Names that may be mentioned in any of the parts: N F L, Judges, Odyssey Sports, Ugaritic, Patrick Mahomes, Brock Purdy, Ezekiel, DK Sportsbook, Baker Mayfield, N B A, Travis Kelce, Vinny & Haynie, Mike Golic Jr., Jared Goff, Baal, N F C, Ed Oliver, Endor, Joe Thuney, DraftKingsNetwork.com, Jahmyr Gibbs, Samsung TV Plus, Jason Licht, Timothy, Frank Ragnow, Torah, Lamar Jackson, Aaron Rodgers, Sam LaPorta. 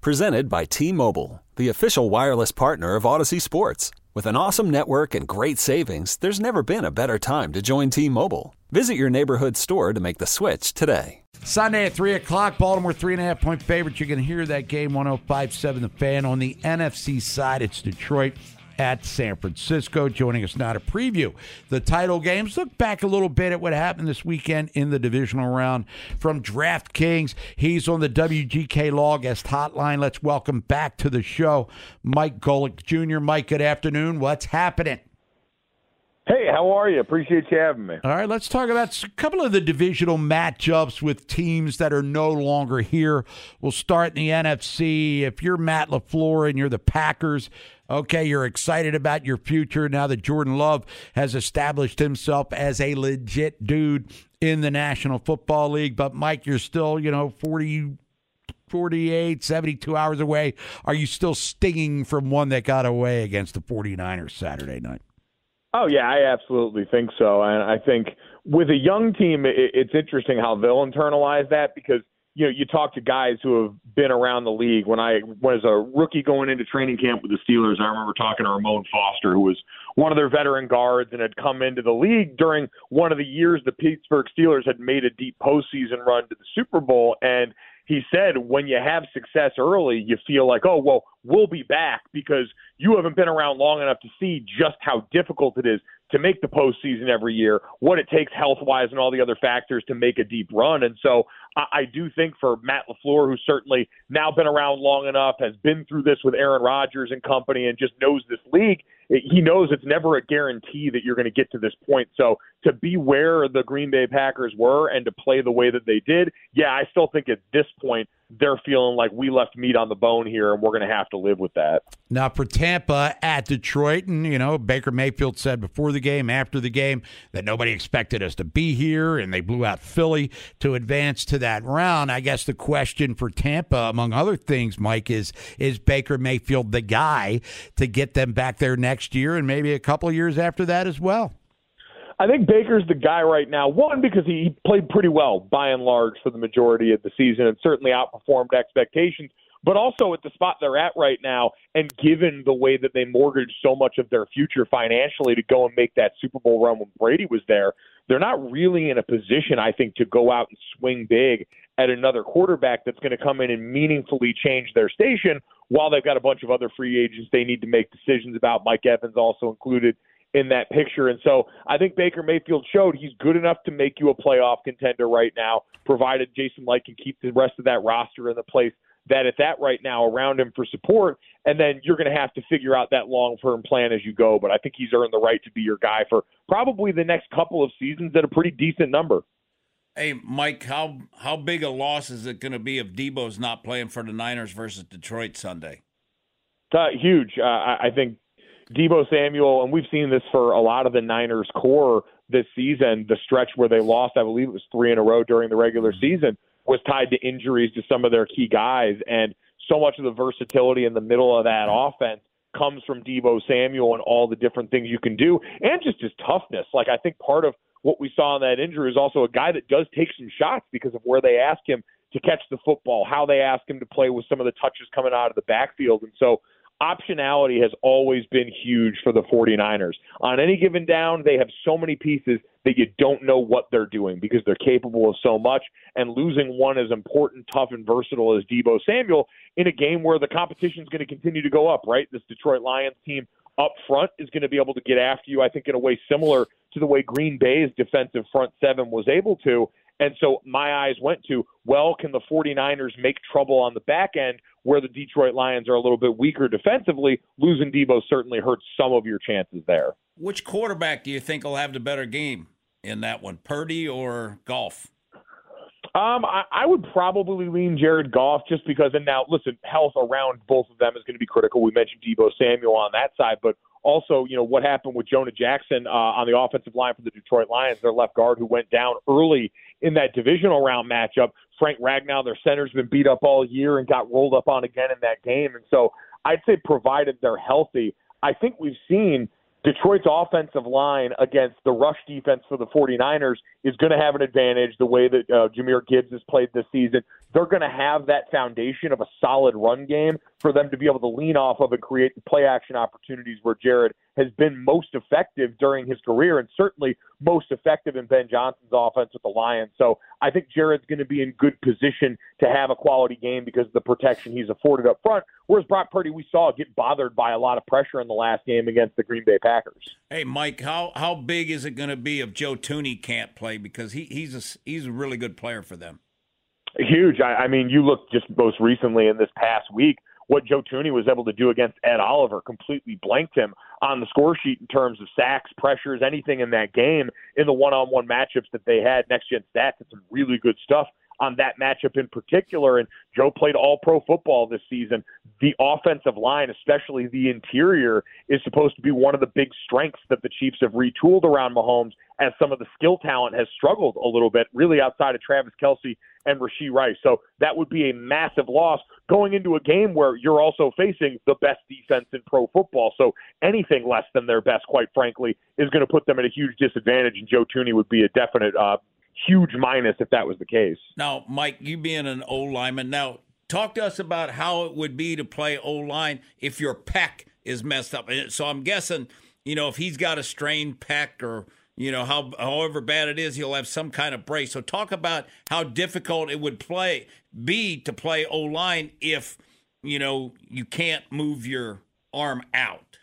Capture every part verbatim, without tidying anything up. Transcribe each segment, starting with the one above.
Presented by T-Mobile, the official wireless partner of Odyssey Sports. With an awesome network and great savings, there's never been a better time to join T-Mobile. Visit your neighborhood store to make the switch today. Sunday at three o'clock, Baltimore three and a half point favorite. You're going to hear that game, one oh five seven The Fan. On the N F C side, it's Detroit at San Francisco. Joining us now to preview the title games, look back a little bit at what happened this weekend in the divisional round from DraftKings. He's on the W G K Law Guest Hotline. Let's welcome back to the show Mike Golic Junior Mike, good afternoon. What's happening? Hey, how are you? Appreciate you having me. All right, let's talk about a couple of the divisional matchups with teams that are no longer here. We'll start in the N F C. If you're Matt LaFleur and you're the Packers, okay, you're excited about your future now that Jordan Love has established himself as a legit dude in the National Football League. But, Mike, you're still, you know, forty, forty-eight, seventy-two hours away. Are you still stinging from one that got away against the 49ers Saturday night? Oh, yeah, I absolutely think so. And I think with a young team, it's interesting how they'll internalize that, because, you know, you talk to guys who have been around the league. When I was a rookie going into training camp with the Steelers, I remember talking to Ramon Foster, who was one of their veteran guards and had come into the league during one of the years the Pittsburgh Steelers had made a deep postseason run to the Super Bowl. And he said, when you have success early, you feel like, oh, well, we'll be back, because you haven't been around long enough to see just how difficult it is to make the postseason every year, what it takes health-wise and all the other factors to make a deep run. And so I, I do think for Matt LaFleur, who's certainly now been around long enough, has been through this with Aaron Rodgers and company and just knows this league, he knows it's never a guarantee that you're going to get to this point. So to be where the Green Bay Packers were and to play the way that they did, yeah, I still think at this point they're feeling like we left meat on the bone here and we're going to have to live with that. Now for Tampa at Detroit, and, you know, Baker Mayfield said before the game, after the game, that nobody expected us to be here, and they blew out Philly to advance to that round. I guess the question for Tampa, among other things, Mike, is, is Baker Mayfield the guy to get them back there next year and maybe a couple of years after that as well? I think Baker's the guy right now, one, because he played pretty well by and large for the majority of the season and certainly outperformed expectations, but also at the spot they're at right now, and given the way that they mortgaged so much of their future financially to go and make that Super Bowl run when Brady was there, they're not really in a position, I think, to go out and swing big at another quarterback that's going to come in and meaningfully change their station, while they've got a bunch of other free agents they need to make decisions about, Mike Evans also included in that picture. And so I think Baker Mayfield showed he's good enough to make you a playoff contender right now, provided Jason Licht can keep the rest of that roster in the place that it's at right now around him for support. And then you're going to have to figure out that long-term plan as you go. But I think he's earned the right to be your guy for probably the next couple of seasons at a pretty decent number. Hey, Mike, how, how big a loss is it going to be if Debo's not playing for the Niners versus Detroit Sunday? Uh, huge. Uh, I, I think Debo Samuel, and we've seen this for a lot of the Niners core this season, the stretch where they lost, I believe it was three in a row during the regular season, was tied to injuries to some of their key guys. And so much of the versatility in the middle of that offense comes from Debo Samuel and all the different things you can do, and just his toughness. Like, I think part of what we saw in that injury is also a guy that does take some shots because of where they ask him to catch the football, how they ask him to play with some of the touches coming out of the backfield. And so optionality has always been huge for the 49ers. On any given down, they have so many pieces that you don't know what they're doing because they're capable of so much, and losing one as important, tough, and versatile as Debo Samuel in a game where the competition is going to continue to go up, right? This Detroit Lions team up front is going to be able to get after you, I think, in a way similar to the way Green Bay's defensive front seven was able to. And so my eyes went to, well, can the 49ers make trouble on the back end where the Detroit Lions are a little bit weaker defensively? Losing Debo certainly hurts some of your chances there. Which quarterback do you think will have the better game in that one, Purdy or Goff? Um, I, I would probably lean Jared Goff just because, and now, listen, health around both of them is going to be critical. We mentioned Debo Samuel on that side, but also, you know, what happened with Jonah Jackson uh, on the offensive line for the Detroit Lions, their left guard who went down early in that divisional round matchup. Frank Ragnow, their center, has been beat up all year and got rolled up on again in that game. And so I'd say provided they're healthy, I think we've seen Detroit's offensive line against the rush defense for the 49ers is going to have an advantage the way that uh, Jahmyr Gibbs has played this season. They're going to have that foundation of a solid run game for them to be able to lean off of and create play-action opportunities where Jared has been most effective during his career and certainly most effective in Ben Johnson's offense with the Lions. So I think Jared's going to be in good position to have a quality game because of the protection he's afforded up front, whereas Brock Purdy we saw get bothered by a lot of pressure in the last game against the Green Bay Packers. Hey, Mike, how how big is it going to be if Joe Thuney can't play? Because he, he's a, he's a really good player for them. Huge. I, I mean, you look just most recently in this past week, what Joe Thuney was able to do against Ed Oliver completely blanked him on the score sheet in terms of sacks, pressures, anything in that game in the one-on-one matchups that they had. Next Gen Stats did some really good stuff on that matchup in particular, and Joe played all-pro football this season. The offensive line, especially the interior, is supposed to be one of the big strengths that the Chiefs have retooled around Mahomes as some of the skill talent has struggled a little bit, really outside of Travis Kelce and Rashee Rice. So that would be a massive loss going into a game where you're also facing the best defense in pro football. So anything less than their best, quite frankly, is going to put them at a huge disadvantage, and Joe Thuney would be a definite uh, huge minus if that was the case. Now, Mike, you being an O-lineman, now talk to us about how it would be to play O-line if your pec is messed up. So I'm guessing, you know, if he's got a strained pec or, you know, how however bad it is, he'll have some kind of brace. So talk about how difficult it would play be to play O-line if, you know, you can't move your arm out.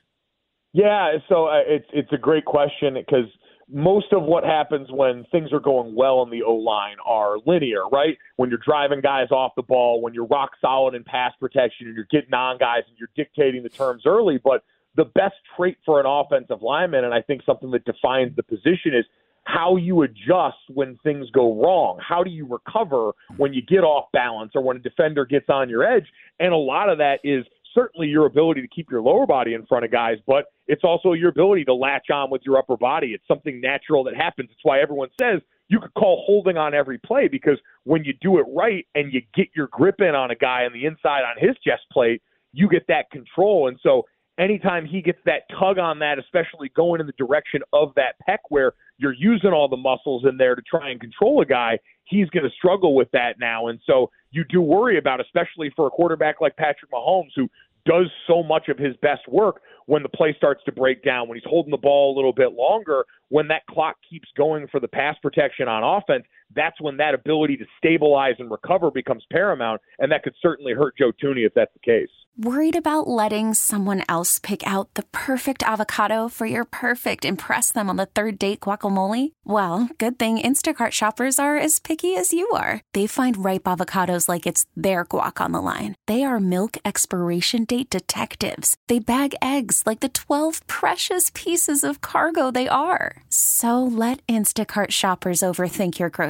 Yeah, so uh, it's it's a great question because most of what happens when things are going well in the O-line are linear, right? When you're driving guys off the ball, when you're rock solid in pass protection and you're getting on guys and you're dictating the terms early. But the best trait for an offensive lineman, and I think something that defines the position, is how you adjust when things go wrong. How do you recover when you get off balance or when a defender gets on your edge? And a lot of that is certainly your ability to keep your lower body in front of guys, but it's also your ability to latch on with your upper body. It's something natural that happens. It's why everyone says you could call holding on every play, because when you do it right and you get your grip in on a guy on the inside on his chest plate, you get that control. And so anytime he gets that tug on that, especially going in the direction of that pec where you're using all the muscles in there to try and control a guy, he's going to struggle with that now. And so you do worry about, especially for a quarterback like Patrick Mahomes, who does so much of his best work when the play starts to break down, when he's holding the ball a little bit longer, when that clock keeps going for the pass protection on offense, that's when that ability to stabilize and recover becomes paramount, and that could certainly hurt Joe Thuney if that's the case. Worried about letting someone else pick out the perfect avocado for your perfect impress them on the third date guacamole? Well, good thing Instacart shoppers are as picky as you are. They find ripe avocados like it's their guac on the line. They are milk expiration date detectives. They bag eggs like the twelve precious pieces of cargo they are. So let Instacart shoppers overthink your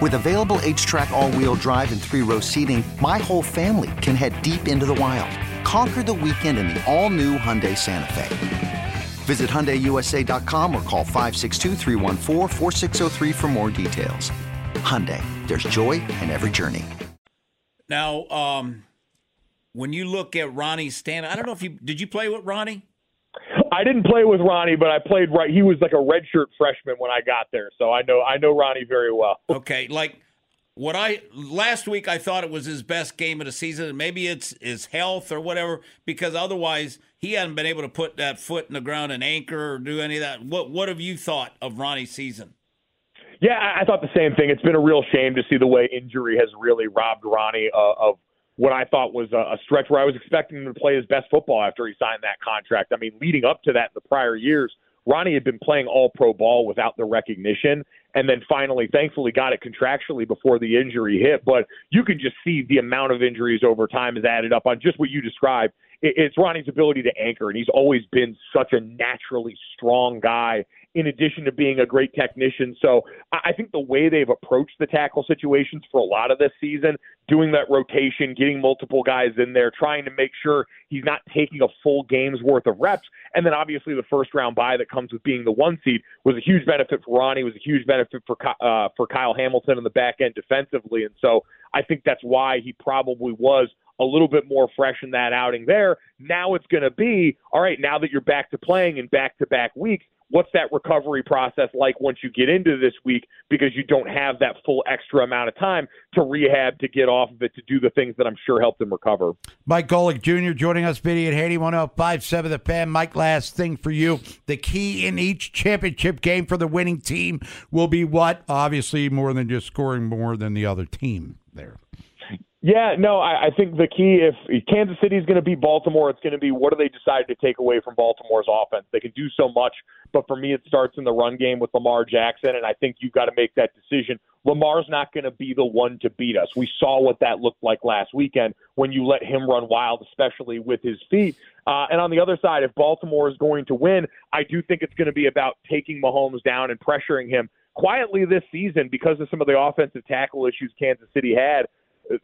With available H-Track all-wheel drive and three-row seating, my whole family can head deep into the wild. Conquer the weekend in the all-new Hyundai Santa Fe. Visit Hyundai U S A dot com or call five six two, three one four, four six zero three for more details. Hyundai, there's joy in every journey. Now, um, when you look at Ronnie's stand, I don't know if you did you play with Ronnie? I didn't play with Ronnie, but I played right. He was like a redshirt freshman when I got there, so I know I know Ronnie very well. Okay, like what I last week I thought it was his best game of the season, and maybe it's his health or whatever, because otherwise he hadn't been able to put that foot in the ground and anchor or do any of that. What what have you thought of Ronnie's season? Yeah, I thought the same thing. It's been a real shame to see the way injury has really robbed Ronnie uh, of what I thought was a stretch where I was expecting him to play his best football after he signed that contract. I mean, leading up to that in the prior years, Ronnie had been playing all-pro ball without the recognition, and then finally, thankfully, got it contractually before the injury hit. But you can just see the amount of injuries over time has added up on just what you described. It's Ronnie's ability to anchor, and he's always been such a naturally strong guy in addition to being a great technician. So I think the way they've approached the tackle situations for a lot of this season, doing that rotation, getting multiple guys in there, trying to make sure he's not taking a full game's worth of reps. And then obviously the first round bye that comes with being the one seed was a huge benefit for Ronnie, was a huge benefit for uh, for Kyle Hamilton in the back end defensively. And so I think that's why he probably was a little bit more fresh in that outing there. Now it's going to be, all right, now that you're back to playing in back-to-back weeks, what's that recovery process like once you get into this week, because you don't have that full extra amount of time to rehab, to get off of it, to do the things that I'm sure helped him recover. Mike Golic Junior joining us, Vinny at Haiti, one oh five point seven The Fan. Mike, last thing for you. The key in each championship game for the winning team will be what? Obviously, more than just scoring more than the other team there. Yeah, no, I, I think the key, if Kansas City is going to beat Baltimore, it's going to be what do they decide to take away from Baltimore's offense? They can do so much, but for me it starts in the run game with Lamar Jackson, and I think you've got to make that decision. Lamar's not going to be the one to beat us. We saw what that looked like last weekend when you let him run wild, especially with his feet. Uh, and on the other side, if Baltimore is going to win, I do think it's going to be about taking Mahomes down and pressuring him quietly this season because of some of the offensive tackle issues Kansas City had.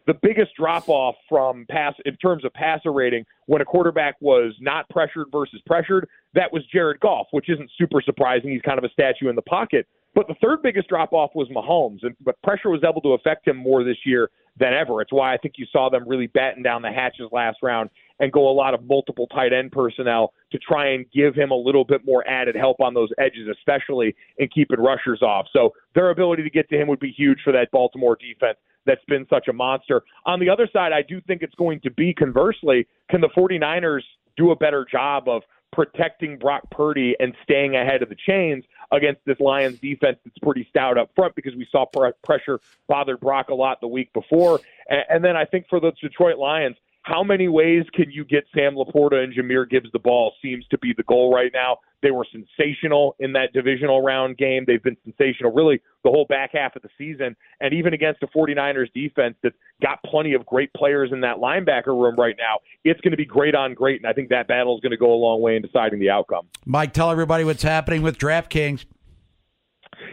The biggest drop-off from pass in terms of passer rating when a quarterback was not pressured versus pressured, that was Jared Goff, which isn't super surprising. He's kind of a statue in the pocket. But the third biggest drop-off was Mahomes, and but pressure was able to affect him more this year than ever. It's why I think you saw them really batten down the hatches last round and go a lot of multiple tight end personnel to try and give him a little bit more added help on those edges, especially in keeping rushers off. So their ability to get to him would be huge for that Baltimore defense that's been such a monster. On the other side, I do think it's going to be, conversely, can the 49ers do a better job of protecting Brock Purdy and staying ahead of the chains against this Lions defense that's pretty stout up front, because we saw pr- pressure bothered Brock a lot the week before. And, and then I think for the Detroit Lions, how many ways can you get Sam LaPorta and Jahmyr Gibbs the ball seems to be the goal right now. They were sensational in that divisional round game. They've been sensational really the whole back half of the season. And even against a 49ers defense that's got plenty of great players in that linebacker room right now, it's going to be great on great. And I think that battle is going to go a long way in deciding the outcome. Mike, tell everybody what's happening with DraftKings.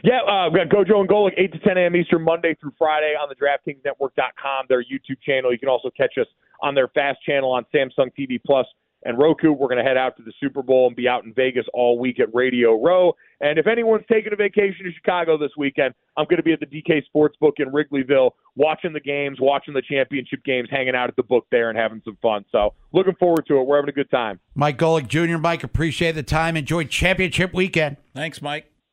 Yeah, uh, we've got Go Joe and Golic, eight to ten a.m. Eastern, Monday through Friday on the DraftKings Network dot com, their YouTube channel. You can also catch us on their FAST channel on Samsung T V Plus and Roku. We're going to head out to the Super Bowl and be out in Vegas all week at Radio Row. And if anyone's taking a vacation to Chicago this weekend, I'm going to be at the D K Sportsbook in Wrigleyville watching the games, watching the championship games, hanging out at the book there and having some fun. So looking forward to it. We're having a good time. Mike Golic Junior Mike, appreciate the time. Enjoy championship weekend. Thanks, Mike.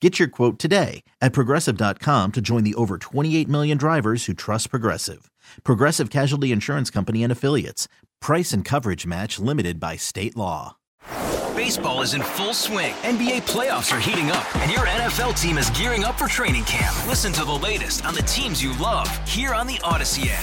Get your quote today at Progressive dot com to join the over twenty-eight million drivers who trust Progressive. Progressive Casualty Insurance Company and Affiliates. Price and coverage match limited by state law. Baseball is in full swing. N B A playoffs are heating up, and your N F L team is gearing up for training camp. Listen to the latest on the teams you love here on the Odyssey app.